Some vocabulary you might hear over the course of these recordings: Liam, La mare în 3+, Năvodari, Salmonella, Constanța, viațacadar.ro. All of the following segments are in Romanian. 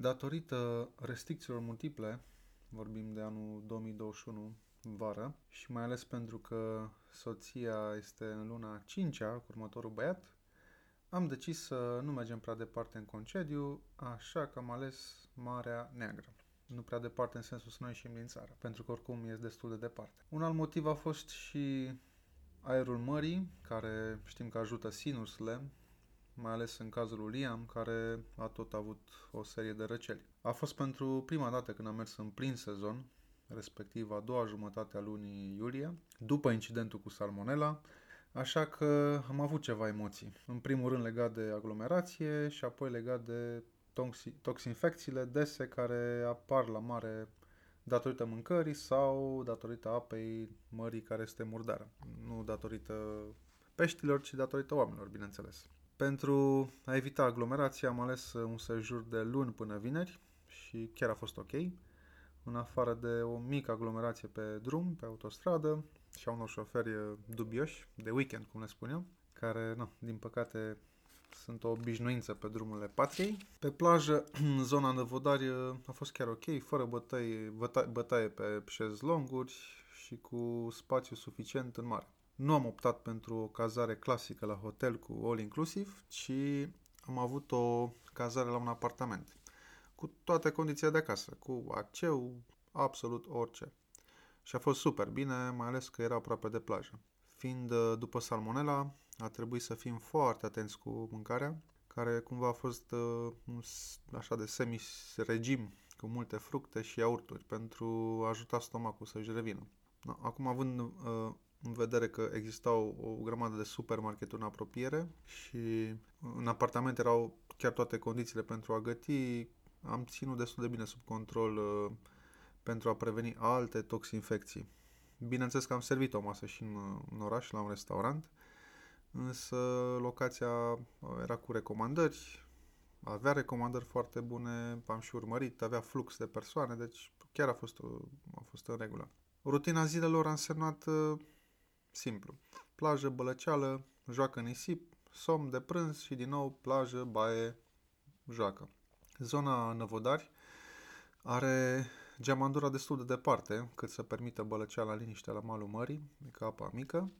Datorită restricțiilor multiple, vorbim de anul 2021, vară, și mai ales pentru că soția este în luna 5-a cu următorul băiat, am decis să nu mergem prea departe în concediu, așa că am ales Marea Neagră. Nu prea departe în sensul să noi ieșim din țară, pentru că oricum este destul de departe. Un alt motiv a fost și aerul mării, care știm că ajută sinusurile, mai ales în cazul lui Liam, care a tot avut o serie de răceli. A fost pentru prima dată când am mers în plin sezon, respectiv a doua jumătate a lunii iulie, după incidentul cu Salmonella, așa că am avut ceva emoții. În primul rând legat de aglomerație și apoi legat de toxinfecțiile dese care apar la mare datorită mâncării sau datorită apei mării care este murdară. Nu datorită peștilor, ci datorită oamenilor, bineînțeles. Pentru a evita aglomerația am ales un sejur de luni până vineri și chiar a fost ok, în afară de o mică aglomerație pe drum, pe autostradă și a unor șoferi dubioși, de weekend cum le spuneam, care, din păcate, sunt o obișnuință pe drumurile patriei. Pe plajă, în zona Năvodari, a fost chiar ok, fără bătaie pe șezlonguri și cu spațiu suficient în mare. Nu am optat pentru o cazare clasică la hotel cu all inclusiv, ci am avut o cazare la un apartament, cu toate condițiile de acasă, cu aceu, absolut orice. Și a fost super bine, mai ales că era aproape de plajă. Fiind după Salmonella, a trebuit să fim foarte atenți cu mâncarea, care cumva a fost așa de semi-regim, cu multe fructe și iaurturi, pentru a ajuta stomacul să-și revină. Acum, având în vedere că existau o grămadă de supermarketuri în apropiere și în apartament erau chiar toate condițiile pentru a găti, am ținut destul de bine sub control pentru a preveni alte toxinfecții. Bineînțeles că am servit o masă și în oraș, la un restaurant, însă locația era cu recomandări, avea recomandări foarte bune, am și urmărit, avea flux de persoane, deci chiar a fost în regulă. Rutina zilelor a însemnat simplu. Plajă, bălăceală, joacă nisip, somn de prânz și din nou plajă, baie, joacă. Zona Năvodari are geamandura destul de departe, cât să permită bălăceala liniște la malul mării, adică apa mică,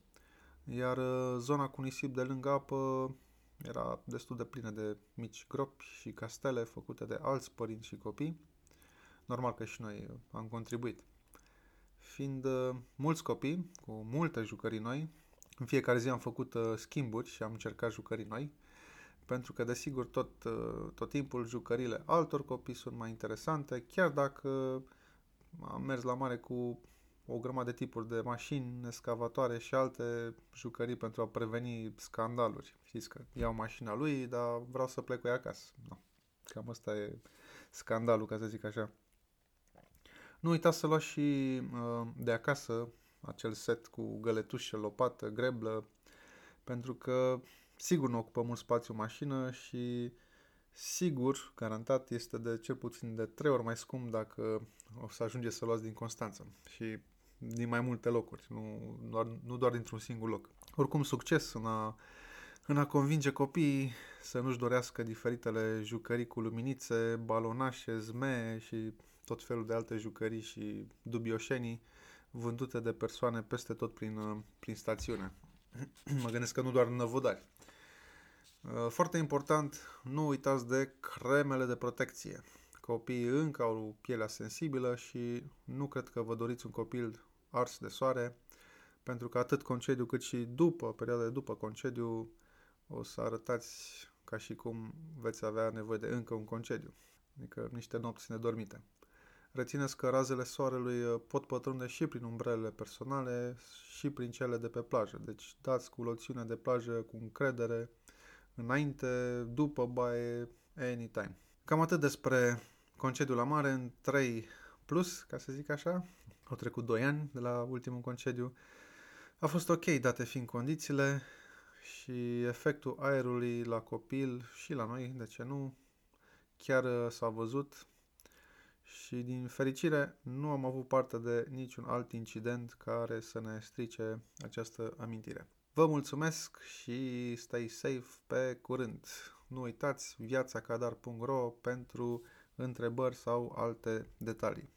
iar zona cu nisip de lângă apă era destul de plină de mici gropi și castele făcute de alți părinți și copii. Normal că și noi am contribuit. Fiind mulți copii, cu multe jucării noi, în fiecare zi am făcut schimburi și am încercat jucării noi, pentru că, desigur, tot timpul jucările altor copii sunt mai interesante, chiar dacă am mers la mare cu o grămadă de tipuri de mașini, escavatoare și alte jucării pentru a preveni scandaluri. Știți că iau mașina lui, dar vreau să plec cu ea acasă. No. Cam ăsta e scandalul, ca să zic așa. Nu uitați să luați și de acasă acel set cu găletușe, lopată, greblă, pentru că sigur nu ocupă mult spațiu mașină și sigur, garantat, este de cel puțin de 3 ori mai scump dacă o să ajunge să luați din Constanța și din mai multe locuri, nu doar dintr-un singur loc. Oricum, succes în a convinge copiii să nu-și dorească diferitele jucării cu luminițe, balonașe, zmee și tot felul de alte jucării și dubioșenii vândute de persoane peste tot prin stațiune. Mă gândesc că nu doar în Năvodari. Foarte important, nu uitați de cremele de protecție. Copiii încă au pielea sensibilă și nu cred că vă doriți un copil ars de soare, pentru că atât concediu cât și perioada de după concediu o să arătați ca și cum veți avea nevoie de încă un concediu, adică niște nopți nedormite. Rețineți că razele soarelui pot pătrunde și prin umbrelele personale și prin cele de pe plajă. Deci dați cu loțiune de plajă cu încredere înainte, după baie, anytime. Cam atât despre concediul la mare în 3+, ca să zic așa. Au trecut 2 ani de la ultimul concediu. A fost ok, date fiind condițiile și efectul aerului la copil și la noi, de ce nu, chiar s-a văzut. Și din fericire nu am avut parte de niciun alt incident care să ne strice această amintire. Vă mulțumesc și stay safe, pe curând! Nu uitați viațacadar.ro pentru întrebări sau alte detalii.